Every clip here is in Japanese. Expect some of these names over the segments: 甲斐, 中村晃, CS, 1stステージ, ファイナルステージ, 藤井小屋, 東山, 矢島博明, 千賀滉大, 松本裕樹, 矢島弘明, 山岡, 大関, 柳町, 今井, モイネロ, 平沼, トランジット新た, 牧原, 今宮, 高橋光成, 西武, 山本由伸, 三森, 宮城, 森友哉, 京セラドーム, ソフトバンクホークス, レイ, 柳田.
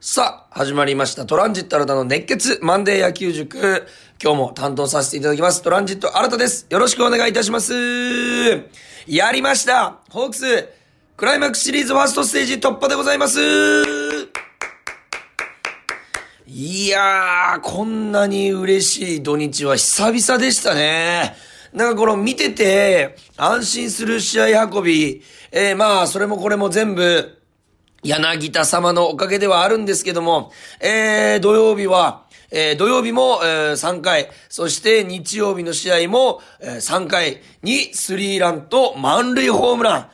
さあ、始まりました。トランジット新たの熱血マンデー野球塾。今日も担当させていただきます。トランジット新たです。よろしくお願いいたします。やりました。ホークス、クライマックスシリーズファーストステージ突破でございます。いやー、こんなに嬉しい土日は久々でしたね。なんかこの見てて安心する試合運び、まあそれもこれも全部、柳田様のおかげではあるんですけども、土曜日も3回、そして日曜日の試合も3回にスリーランと満塁ホームラン。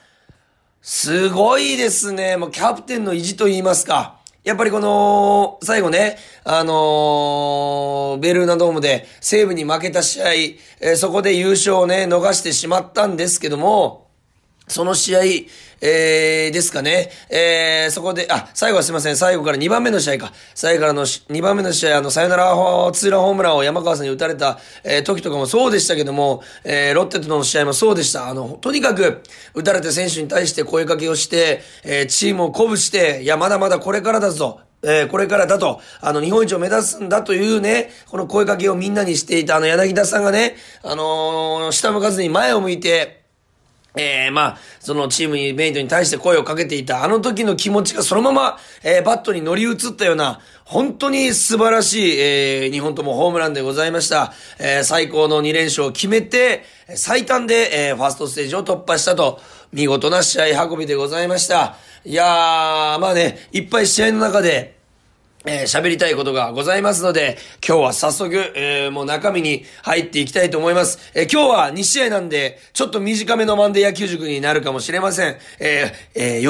すごいですね。もうキャプテンの意地と言いますか。やっぱりこの、最後ね、ベルーナドームで西武に負けた試合、そこで優勝をね、逃してしまったんですけども、その試合、ですかね。そこで、最後はすいません。最後から2番目の試合か。最後からの2番目の試合、サヨナラツーランホームランを山川さんに打たれた、時とかもそうでしたけども、ロッテとの試合もそうでした。とにかく、打たれた選手に対して声かけをして、チームを鼓舞して、いや、まだまだこれからだぞ。これからだと、日本一を目指すんだというね、この声かけをみんなにしていた、柳田さんがね、下向かずに前を向いて、まあ、そのチームに、メイトに対して声をかけていた、あの時の気持ちがそのまま、バットに乗り移ったような、本当に素晴らしい、2本ともホームランでございました。最高の2連勝を決めて、最短で、ファーストステージを突破したと、見事な試合運びでございました。いやー、まあね、いっぱい試合の中で、喋りたいことがございますので、今日は早速、もう中身に入っていきたいと思います。今日は2試合なんで、ちょっと短めのマンデー野球塾になるかもしれません。余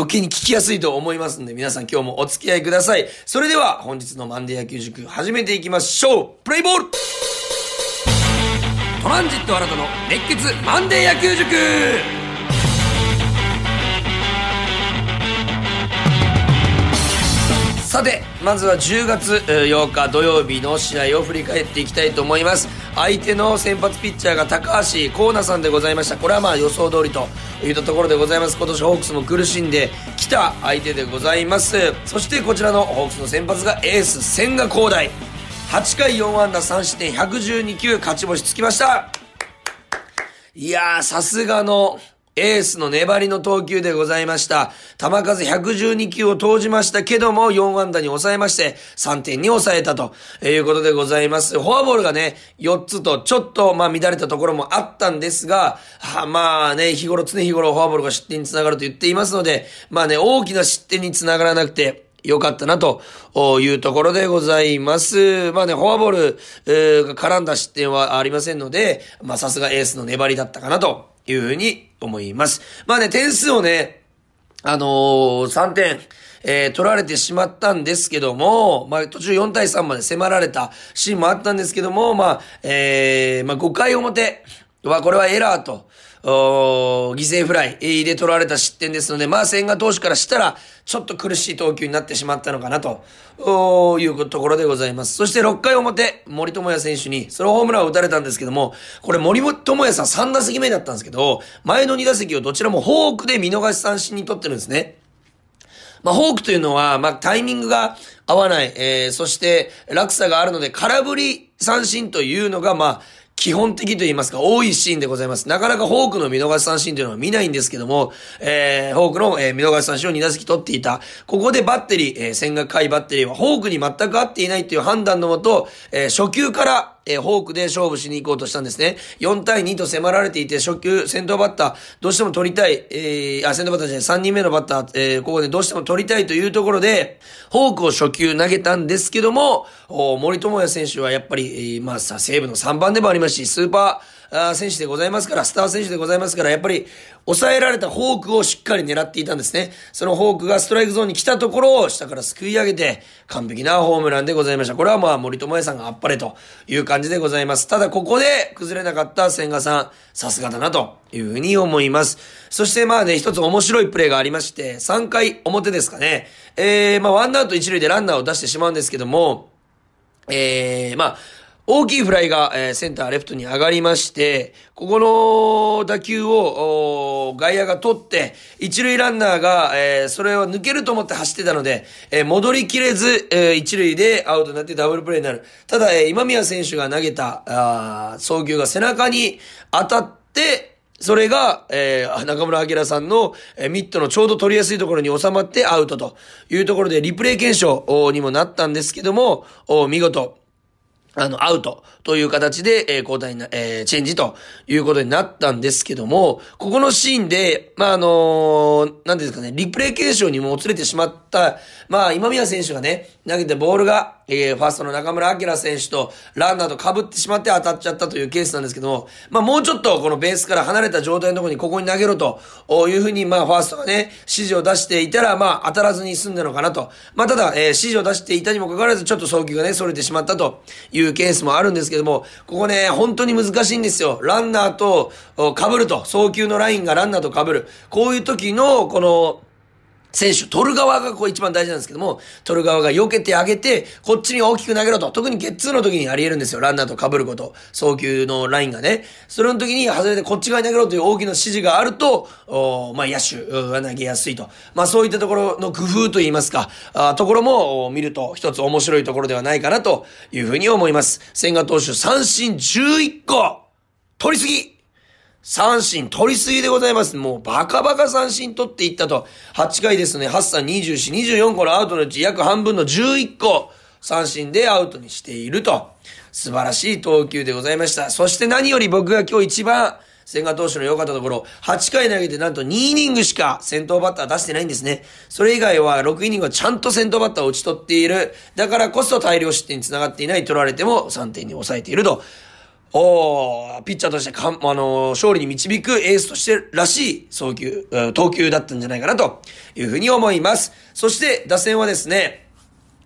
計に聞きやすいと思いますので、皆さん今日もお付き合いください。それでは本日のマンデー野球塾始めていきましょう。プレイボールトランジット新たの熱血マンデー野球塾。さて、まずは10月8日土曜日の試合を振り返っていきたいと思います。相手の先発ピッチャーが高橋光成さんでございました。これはまあ予想通りといったところでございます。今年ホークスも苦しんできた相手でございます。そしてこちらのホークスの先発がエース千賀滉大、8回4安打3失点112球、勝ち星つきました。いやー、さすがのエースの粘りの投球でございました。球数112球を投じましたけども、4安打に抑えまして、3点に抑えたということでございます。フォアボールがね、4つとちょっとまあ乱れたところもあったんですが、まあね、常日頃フォアボールが失点につながると言っていますので、まあね、大きな失点につながらなくて、良かったなというところでございます。まあね、フォアボール、が絡んだ失点はありませんので、まあさすがエースの粘りだったかなというふうに思います。まあね、点数をね、3点、取られてしまったんですけども、まあ途中4対3まで迫られたシーンもあったんですけども、まあ、まあ5回表はこれはエラーと、犠牲フライで取られた失点ですので、まあ千賀投手からしたらちょっと苦しい投球になってしまったのかなというところでございます。そして6回表、森友哉選手にソロホームランを打たれたんですけども、これ森友哉さん3打席目だったんですけど、前の2打席をどちらもフォークで見逃し三振に取ってるんですね。まあ、フォークというのは、まあ、タイミングが合わない、そして落差があるので空振り三振というのが、まあ基本的といいますか、多いシーンでございます。なかなかフォークの見逃し三振というのは見ないんですけども、フォークの、見逃し三振を2打席取っていた。ここでバッテリー、千賀滉バッテリーはフォークに全く合っていないという判断のもと、初球から、フォークで勝負しに行こうとしたんですね。4対2と迫られていて、初球、先頭バッター、どうしても取りたい、先頭バッターじゃない、3人目のバッター、ここでどうしても取りたいというところで、フォークを初球投げたんですけども、森友哉選手はやっぱり、まあさ、西武の3番でもあります。スーパー選手でございますから、スター選手でございますから、やっぱり抑えられたフォークをしっかり狙っていたんですね。そのフォークがストライクゾーンに来たところを下からすくい上げて、完璧なホームランでございました。これはまあ森友哉さんがあっぱれという感じでございます。ただここで崩れなかった千賀さん、さすがだなというふうに思います。そしてまあね、一つ面白いプレーがありまして、3回表ですかね。まあワンアウト一塁でランナーを出してしまうんですけども、まあ、大きいフライが、センターレフトに上がりまして、ここの打球を外野が取って、一塁ランナーが、それを抜けると思って走ってたので、戻りきれず、一塁でアウトになってダブルプレーになる。ただ、今宮選手が投げた送球が背中に当たって、それが、中村晃さんの、ミットのちょうど取りやすいところに収まってアウトというところでリプレイ検証にもなったんですけども、見事、アウトという形で、交代な、チェンジということになったんですけども、ここのシーンで、なんですかね、リプレイ検証にもつれてしまった、今宮選手がね、投げてボールが、ファーストの中村晃選手とランナーと被ってしまって当たっちゃったというケースなんですけども、もうちょっとこのベースから離れた状態のところにここに投げろというふうに、ファーストがね、指示を出していたら、当たらずに済んだのかなと。ただ、指示を出していたにもかかわらず、ちょっと送球がね、逸れてしまったというケースもあるんですけども、ここね、本当に難しいんですよ。ランナーと被ると、送球のラインがランナーと被る。こういう時の、この、選手、取る側がこう一番大事なんですけども、取る側が避けてあげて、こっちに大きく投げろと。特にゲッツーの時にあり得るんですよ。ランナーと被ること。送球のラインがね。それの時に外れてこっち側に投げろという大きな指示があると、野手は投げやすいと。そういったところの工夫といいますか、ところも見ると一つ面白いところではないかなというふうに思います。千賀投手三振11個取りすぎ三振取りすぎでございます。もうバカバカ三振取っていったと。8回ですね、8、3、24、24個のアウトのうち約半分の11個三振でアウトにしていると。素晴らしい投球でございました。そして何より僕が今日一番千賀投手の良かったところ、8回投げてなんと2イニングしか先頭バッター出してないんですね。それ以外は6イニングはちゃんと先頭バッターを打ち取っている。だからこそ大量失点につながっていない。取られても3点に抑えていると。ピッチャーとして勝利に導くエースとしてらしい投球だったんじゃないかなというふうに思います。そして打線はですね、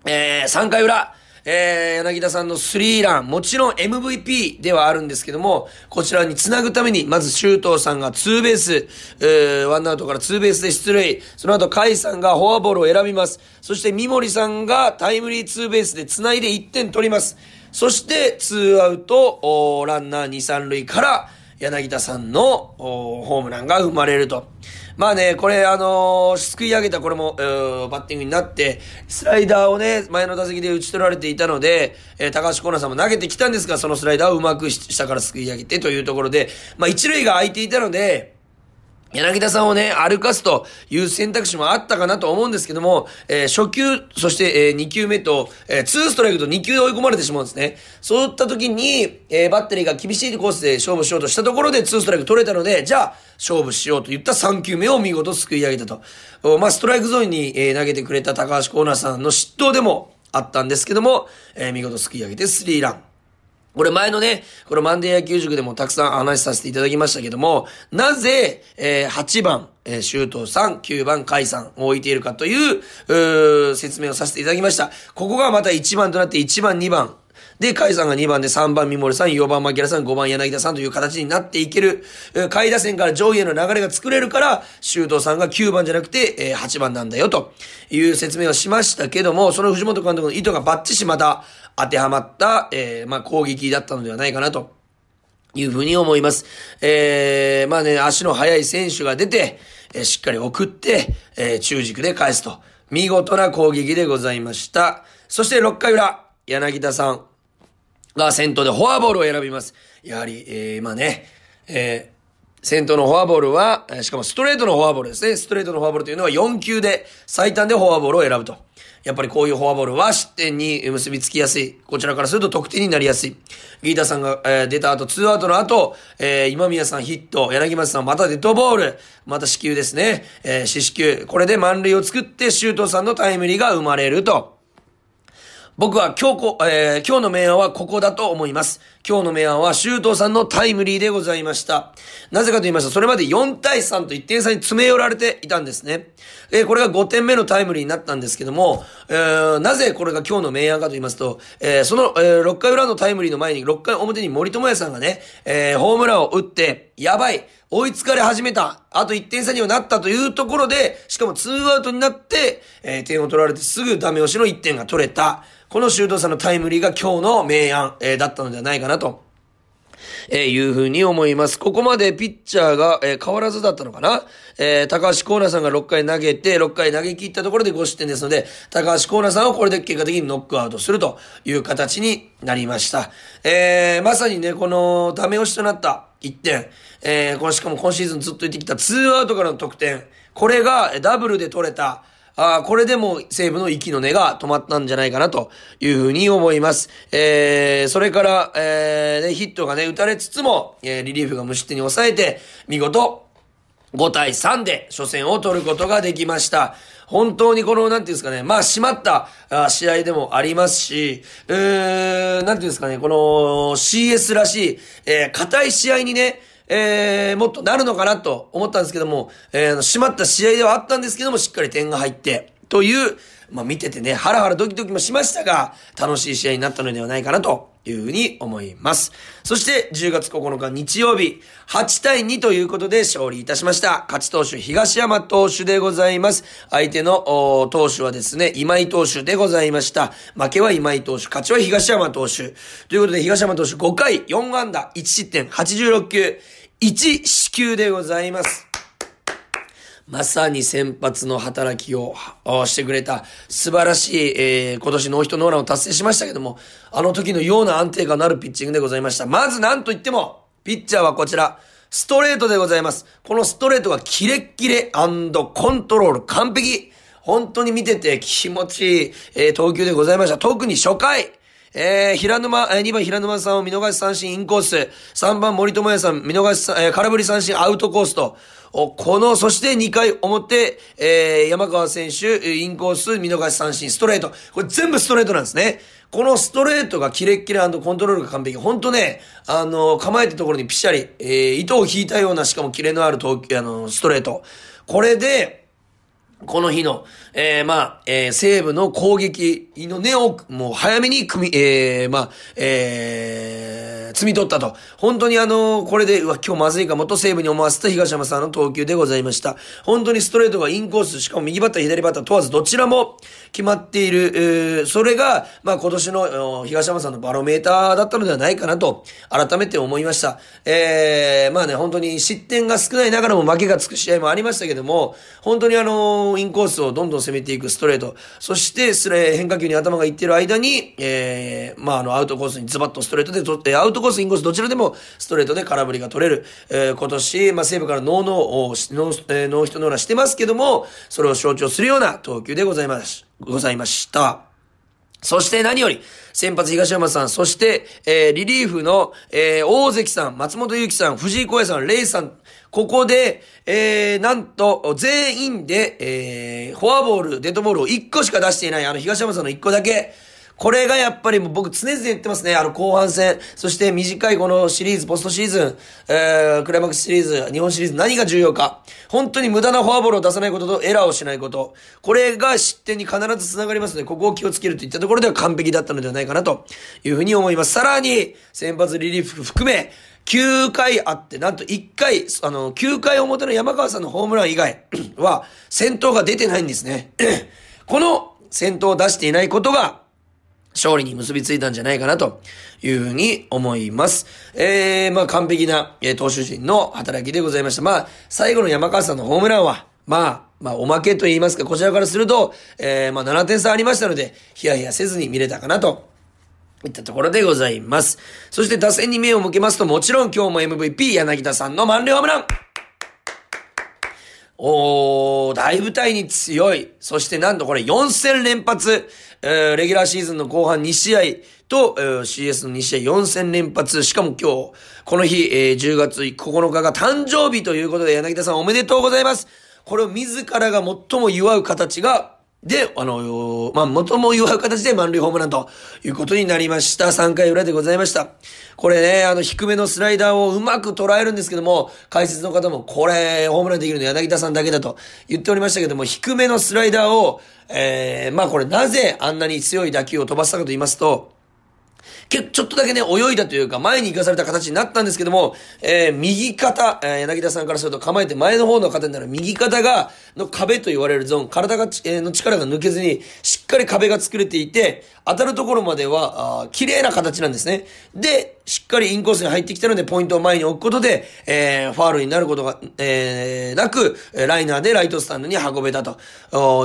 3回裏、柳田さんのスリーラン、もちろん MVP ではあるんですけども、こちらに繋ぐために、まず周東さんがツーベース、ワンアウトからツーベースで出塁、その後甲斐さんがフォアボールを選びます。そして三森さんがタイムリーツーベースで繋いで1点取ります。そして2アウトランナー2、3塁から柳田さんのホームランが生まれると。これすくい上げたこれもバッティングになって、スライダーをね、前の打席で打ち取られていたので、高橋コーナーさんも投げてきたんですが、そのスライダーをうまく下からすくい上げてというところで、一塁が空いていたので、柳田さんをね、歩かすという選択肢もあったかなと思うんですけども、初球、そして2球目と、2ストライクと2球で追い込まれてしまうんですね。そういった時に、バッテリーが厳しいコースで勝負しようとしたところで2ストライク取れたので、じゃあ、勝負しようと言った3球目を見事すくい上げたと。ストライクゾーンに投げてくれた高橋コーナーさんの失投でもあったんですけども、見事すくい上げてスリーラン。これ前のね、このマンデー野球塾でもたくさん話させていただきましたけども、なぜ、8番、周東さん、9番、甲斐さんを置いているかという、説明をさせていただきました。ここがまた1番となって1番、2番。で、甲斐さんが2番で3番、三森さん、4番、牧原さん、5番、柳田さんという形になっていける。下位打線から上位への流れが作れるから、周東さんが9番じゃなくて、8番なんだよという説明をしましたけども、その藤本監督の意図がバッチシまた当てはまった、攻撃だったのではないかなというふうに思います。足の速い選手が出て、しっかり送って、中軸で返すと。見事な攻撃でございました。そして6回裏、柳田さんが先頭でフォアボールを選びます。やはり、先頭のフォアボールは、しかもストレートのフォアボールですね。ストレートのフォアボールというのは4球で最短でフォアボールを選ぶと。やっぱりこういうフォアボールは失点に結びつきやすい。こちらからすると得点になりやすい。ギータさんが、出た後、2アウトの後、今宮さんヒット、柳町さんまたデッドボール、また四球ですね。四死球。これで満塁を作って、周東さんのタイムリーが生まれると。僕は今日の明暗はここだと思います。今日の明暗は周東さんのタイムリーでございました。なぜかと言いました。それまで4対3と1点差に詰め寄られていたんですね。これが5点目のタイムリーになったんですけども、なぜこれが今日の明暗かと言いますと、その、6回裏のタイムリーの前に6回表に森友哉さんがね、ホームランを打って、やばい。追いつかれ始めた。あと1点差にはなったというところで、しかも2アウトになって、点を取られてすぐダメ押しの1点が取れた。この周東さんのタイムリーが今日の明暗、だったのではないかなと。いうふうに思います。ここまでピッチャーが、変わらずだったのかな、高橋光成さんが6回投げて、6回投げ切ったところで5失点ですので、高橋光成さんをこれで結果的にノックアウトするという形になりました。まさにね、このダメ押しとなった1点、しかも今シーズンずっと言ってきた2アウトからの得点、これがダブルで取れた。これでも西武の息の根が止まったんじゃないかなというふうに思います。それから、ヒットがね、打たれつつも、リリーフが無失点に抑えて、見事、5対3で初戦を取ることができました。本当にこの、なんていうんですかね、締まった試合でもありますし、なんていうんですかね、この CS らしい、硬い試合にね、もっとなるのかなと思ったんですけども、締まった試合ではあったんですけども、しっかり点が入って、という、見ててね、ハラハラドキドキもしましたが、楽しい試合になったのではないかなというふうに思います。そして、10月9日日曜日、8対2ということで勝利いたしました。勝ち投手、東山投手でございます。相手の投手はですね、今井投手でございました。負けは今井投手、勝ちは東山投手。ということで、東山投手5回4安打、1失点、86球。1四球でございます。まさに先発の働きをしてくれた素晴らしい、今年ノーヒットノーランを達成しましたけども、あの時のような安定感のあるピッチングでございました。まずなんといっても、ピッチャーはこちら、ストレートでございます。このストレートがキレッキレ&コントロール完璧。本当に見てて気持ちいい、投球でございました。特に初回。2番平沼さんを見逃し三振インコース、3番森友哉さん見逃し空振り三振アウトコースと、そして2回表、山川選手、インコース見逃し三振ストレート。これ全部ストレートなんですね。このストレートがキレッキレ&コントロールが完璧。ほんとね、構えたところにピシャリ、糸を引いたような、しかもキレのあるストレート。これで、この日の、西武の攻撃の根を、もう早めに摘み取ったと。本当にこれで、今日まずいかもと西武に思わせた東山さんの投球でございました。本当にストレートがインコース、しかも右バッター、左バッター問わずどちらも決まっている。それが、今年の東山さんのバロメーターだったのではないかなと、改めて思いました。本当に失点が少ないながらも負けがつく試合もありましたけども、本当にインコースをどんどん攻めていくストレート、そして変化球に頭がいっている間に、アウトコースにズバッとストレートで取って、アウトコースインコースどちらでもストレートで空振りが取れる。今年西武からノーヒットノーランしてますけども、それを象徴するような投球でございました。そして何より、先発東山さん、そして、リリーフの、大関さん、松本裕樹さん、藤井小屋さん、レイさん、ここで、なんと、全員で、フォアボール、デッドボールを1個しか出していない、東山さんの1個だけ、これがやっぱりもう僕常々言ってますね。後半戦、そして短いこのシリーズ、ポストシーズン、クライマックスシリーズ、日本シリーズ、何が重要か。本当に無駄なフォアボールを出さないこととエラーをしないこと。これが失点に必ずつながりますので、ここを気をつけるといったところでは完璧だったのではないかなというふうに思います。さらに、先発リリーフ含め、9回あって、なんと1回、9回表の山川さんのホームラン以外は、先頭が出てないんですね。この先頭を出していないことが、勝利に結びついたんじゃないかなというふうに思います。完璧な、投手陣の働きでございました。最後の山川さんのホームランは、おまけと言いますか、こちらからすると、7点差ありましたので、ヒヤヒヤせずに見れたかなと。いったところでございます。そして打線に目を向けますと、もちろん今日も MVP 柳田さんの満塁ホームラン。大舞台に強い。そしてなんとこれ4戦連発。レギュラーシーズンの後半2試合と、CS の2試合4戦連発。しかも今日、この日、10月9日が誕生日ということで、柳田さんおめでとうございます。これを自らが最も祝う形が、で、元も言わん形で満塁ホームランということになりました。3回裏でございました。これね、低めのスライダーをうまく捉えるんですけども、解説の方も、これ、ホームランできるの柳田さんだけだと言っておりましたけども、低めのスライダーを、これなぜあんなに強い打球を飛ばしたかと言いますと、ちょっとだけね、泳いだというか、前に行かされた形になったんですけども、右肩、柳田さんからすると構えて前の方の肩になる右肩が、の壁と言われるゾーン、体が、の力が抜けずに、しっかり壁が作れていて、当たるところまでは、綺麗な形なんですね。で、しっかりインコースに入ってきたので、ポイントを前に置くことで、ファウルになることが、なく、ライナーでライトスタンドに運べたと、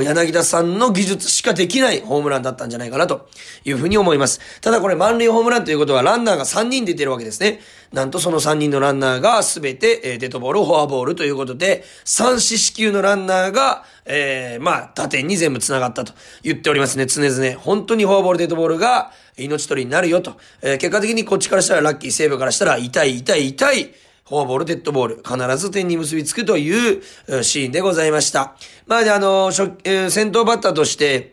柳田さんの技術しかできないホームランだったんじゃないかなというふうに思います。ただこれ満塁ホームランということはランナーが3人出てるわけですね。なんとその3人のランナーが全て、デッドボール、フォアボールということで、3四死球のランナーが、打点に全部繋がったと言っておりますね。常々。本当にフォアボール、デッドボールが命取りになるよと。結果的にこっちからしたらラッキー、西武からしたら痛い。フォアボール、デッドボール、必ず点に結びつくというシーンでございました。まあ、で、先頭バッターとして、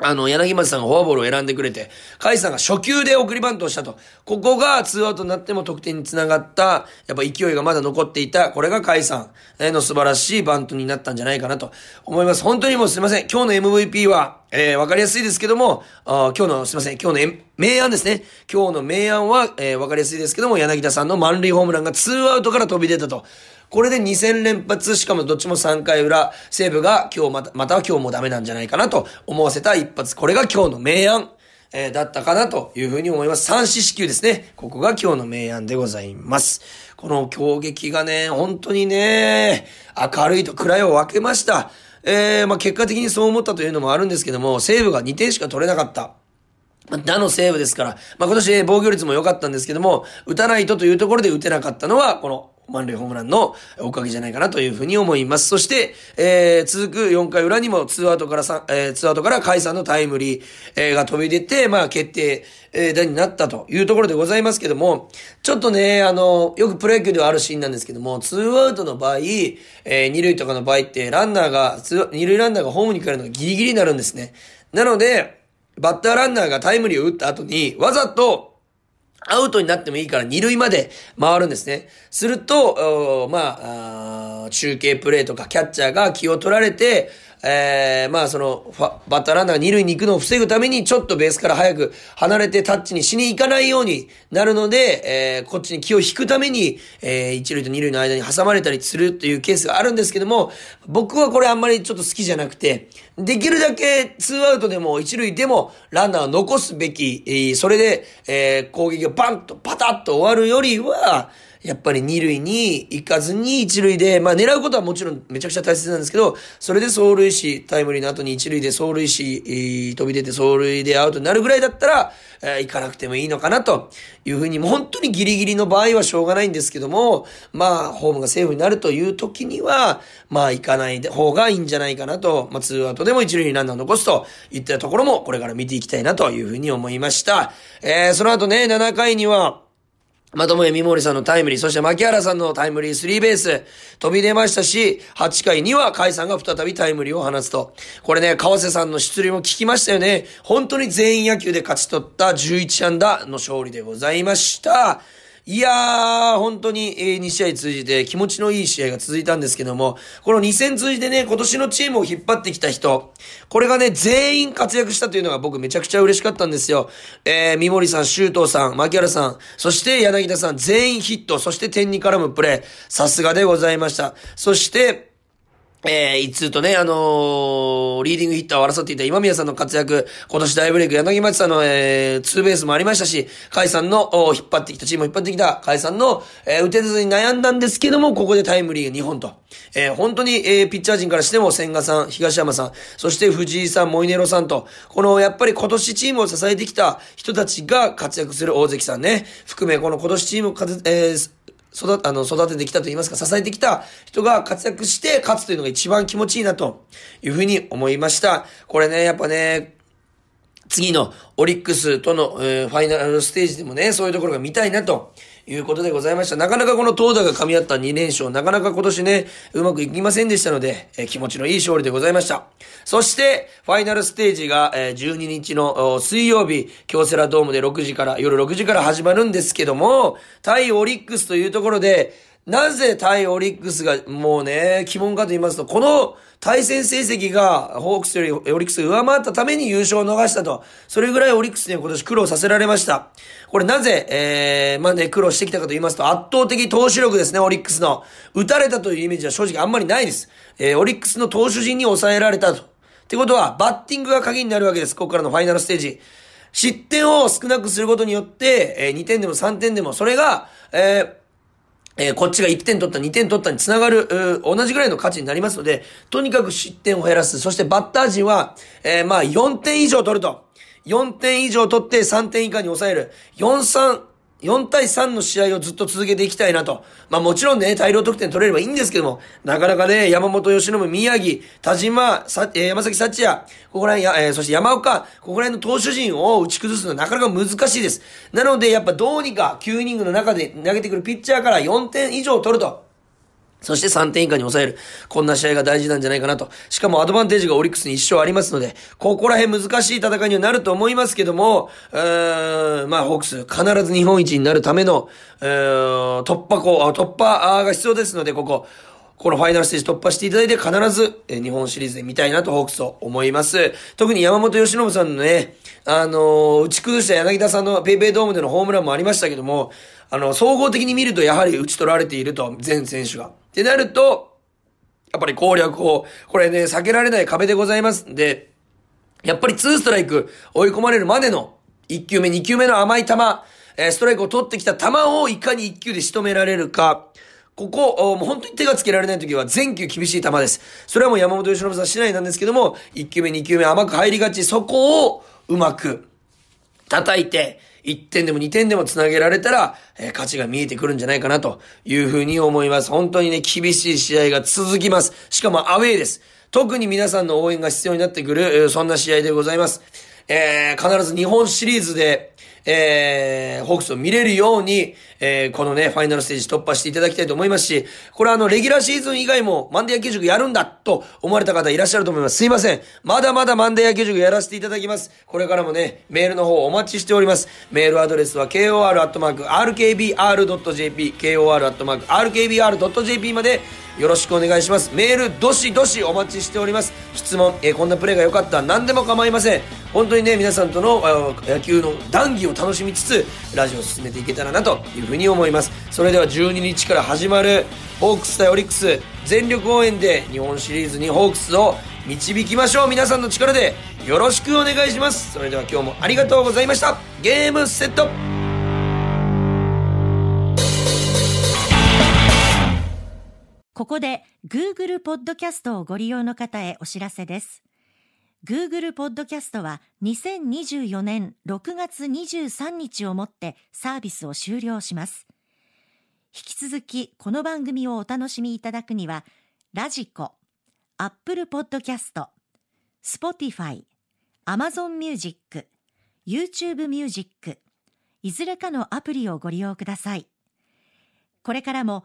柳町さんがフォアボールを選んでくれて、甲斐さんが初球で送りバントをしたと。ここが2アウトになっても得点につながった、やっぱ勢いがまだ残っていた、これが甲斐さんの素晴らしいバントになったんじゃないかなと思います。本当にもうすいません。今日の MVP は、わかりやすいですけども、今日の明暗は、わかりやすいですけども、柳田さんの満塁ホームランが2アウトから飛び出たと。これで2戦連発、しかもどっちも3回裏、西武が今日または今日もダメなんじゃないかなと思わせた一発。これが今日の明暗、だったかなというふうに思います。3四死球ですね。ここが今日の明暗でございます。この攻撃がね、本当にね、明るいと暗いを分けました。結果的にそう思ったというのもあるんですけども、西武が2点しか取れなかった。打の西武ですから、今年防御率も良かったんですけども、打たないとというところで打てなかったのは、この、満塁ホームランのおかげじゃないかなというふうに思います。そして、続く4回裏にも2アウトから甲斐さんのタイムリー、が飛び出て、決定、打になったというところでございますけども、ちょっとね、よくプロ野球ではあるシーンなんですけども、2アウトの場合、2塁とかの場合って、2塁ランナーがホームに帰るのがギリギリになるんですね。なので、バッターランナーがタイムリーを打った後に、わざと、アウトになってもいいから二塁まで回るんですね。すると、中継プレーとかキャッチャーが気を取られて、バッターランナーが二塁に行くのを防ぐためにちょっとベースから早く離れてタッチにしに行かないようになるので、こっちに気を引くために、一塁と二塁の間に挟まれたりするというケースがあるんですけども、僕はこれあんまりちょっと好きじゃなくて、できるだけ2アウトでも1塁でもランナーを残すべき、それで、攻撃がバンとパタッと終わるよりは、やっぱり2塁に行かずに1塁で、狙うことはもちろんめちゃくちゃ大切なんですけど、それで走塁し、タイムリーの後に1塁で走塁し、飛び出て走塁でアウトになるぐらいだったら、行かなくてもいいのかなというふうに、もう本当にギリギリの場合はしょうがないんですけども、ホームがセーフになるという時には、行かない方がいいんじゃないかなと、2アウトでも1塁にランナーを残すといったところも、これから見ていきたいなというふうに思いました。その後ね、7回には、友谷美森さんのタイムリー、そして牧原さんのタイムリースリーベース、飛び出ましたし、8回には甲斐さんが再びタイムリーを放つと。これね、川瀬さんの出塁も効きましたよね。本当に全員野球で勝ち取った11安打の勝利でございました。いやー、本当に2試合通じて気持ちのいい試合が続いたんですけども、この2戦通じてね、今年のチームを引っ張ってきた人、これがね、全員活躍したというのが僕めちゃくちゃ嬉しかったんですよ。三森さん、周東さん、牧原さん、そして柳田さん、全員ヒット、そして点に絡むプレー、さすがでございました。そして、一通とね、リーディングヒッターを争っていた今宮さんの活躍、今年大ブレイク、柳町さんの、ツーベースもありましたし、甲斐さんの、チームを引っ張ってきた甲斐さんの、打てずに悩んだんですけども、ここでタイムリーが2本と。本当に、ピッチャー陣からしても、千賀さん、東山さん、そして藤井さん、モイネロさんと、この、やっぱり今年チームを支えてきた人たちが活躍する大関さんね、含め、この今年チームを育ててきたと言いますか、支えてきた人が活躍して勝つというのが一番気持ちいいなというふうに思いました。これね、やっぱね、次のオリックスとの、ファイナルステージでもね、そういうところが見たいなということでございました。なかなかこの投打が噛み合った2連勝、なかなか今年ね、うまくいきませんでしたので、気持ちのいい勝利でございました。そして、ファイナルステージが、12日の水曜日、京セラドームで夜6時から始まるんですけども、対オリックスというところで、なぜ対オリックスがもうね、鬼門かと言いますと、この対戦成績がホークスよりオリックスを上回ったために優勝を逃したと。それぐらいオリックスには今年苦労させられました。これなぜ、苦労してきたかと言いますと、圧倒的投手力ですね、オリックスの。打たれたというイメージは正直あんまりないです。オリックスの投手陣に抑えられたと。ってことは、バッティングが鍵になるわけです。ここからのファイナルステージ。失点を少なくすることによって、2点でも3点でも、それが、こっちが1点取った2点取ったにつながる同じぐらいの価値になりますので、とにかく失点を減らす。そしてバッター陣は、4点以上取ると。4点以上取って3点以下に抑える。4対3の試合をずっと続けていきたいなと。もちろんね、大量得点取れればいいんですけども、なかなかね、山本由伸、宮城、田島、山崎幸也、ここら辺や、そして山岡、ここら辺の投手陣を打ち崩すのはなかなか難しいです。なので、やっぱどうにか9イニングの中で投げてくるピッチャーから4点以上取ると。そして3点以下に抑える。こんな試合が大事なんじゃないかなと。しかもアドバンテージがオリックスに1勝ありますので、ここら辺難しい戦いにはなると思いますけども、ホークス、必ず日本一になるための、突破が必要ですので、このファイナルステージ突破していただいて、必ず日本シリーズで見たいなとホークスを思います。特に山本由伸さんのね、打ち崩した柳田さんのペイペイドームでのホームランもありましたけども、総合的に見るとやはり打ち取られていると、全選手が。ってなると、やっぱり攻略法、これね、避けられない壁でございますんで、やっぱり2ストライク追い込まれるまでの1球目、2球目の甘い球、ストライクを取ってきた球をいかに1球で仕留められるか、もう本当に手がつけられない時は全球厳しい球です。それはもう山本由伸さん次第なんですけども、1球目、2球目甘く入りがち、そこをうまく叩いて、1点でも2点でも繋げられたら、勝ちが見えてくるんじゃないかなというふうに思います。本当にね、厳しい試合が続きます。しかもアウェーです。特に皆さんの応援が必要になってくる、そんな試合でございます。必ず日本シリーズで、ホークスを見れるように、このね、ファイナルステージ突破していただきたいと思いますし、これレギュラーシーズン以外もマンデー野球塾やるんだと思われた方いらっしゃると思います。すいません。まだまだマンデー野球塾やらせていただきます。これからもね、メールの方お待ちしております。メールアドレスは kor@rkbr.jp、kor@rkbr.jp までよろしくお願いします。メールどしどしお待ちしております。質問、こんなプレーが良かった、何でも構いません。本当にね、皆さんとの野球の談義を楽しみつつラジオを進めていけたらなというふうに思います。それでは12日から始まるホークス対オリックス、全力応援で日本シリーズにホークスを導きましょう。皆さんの力でよろしくお願いします。それでは今日もありがとうございました。ゲームセット。ここで Google ポッドキャストをご利用の方へお知らせです。Google ポッドキャストは2024年6月23日をもってサービスを終了します。引き続きこの番組をお楽しみいただくには、ラジコ、アップルポッドキャスト、Spotify、Amazon Music、YouTube Music、いずれかのアプリをご利用ください。これからも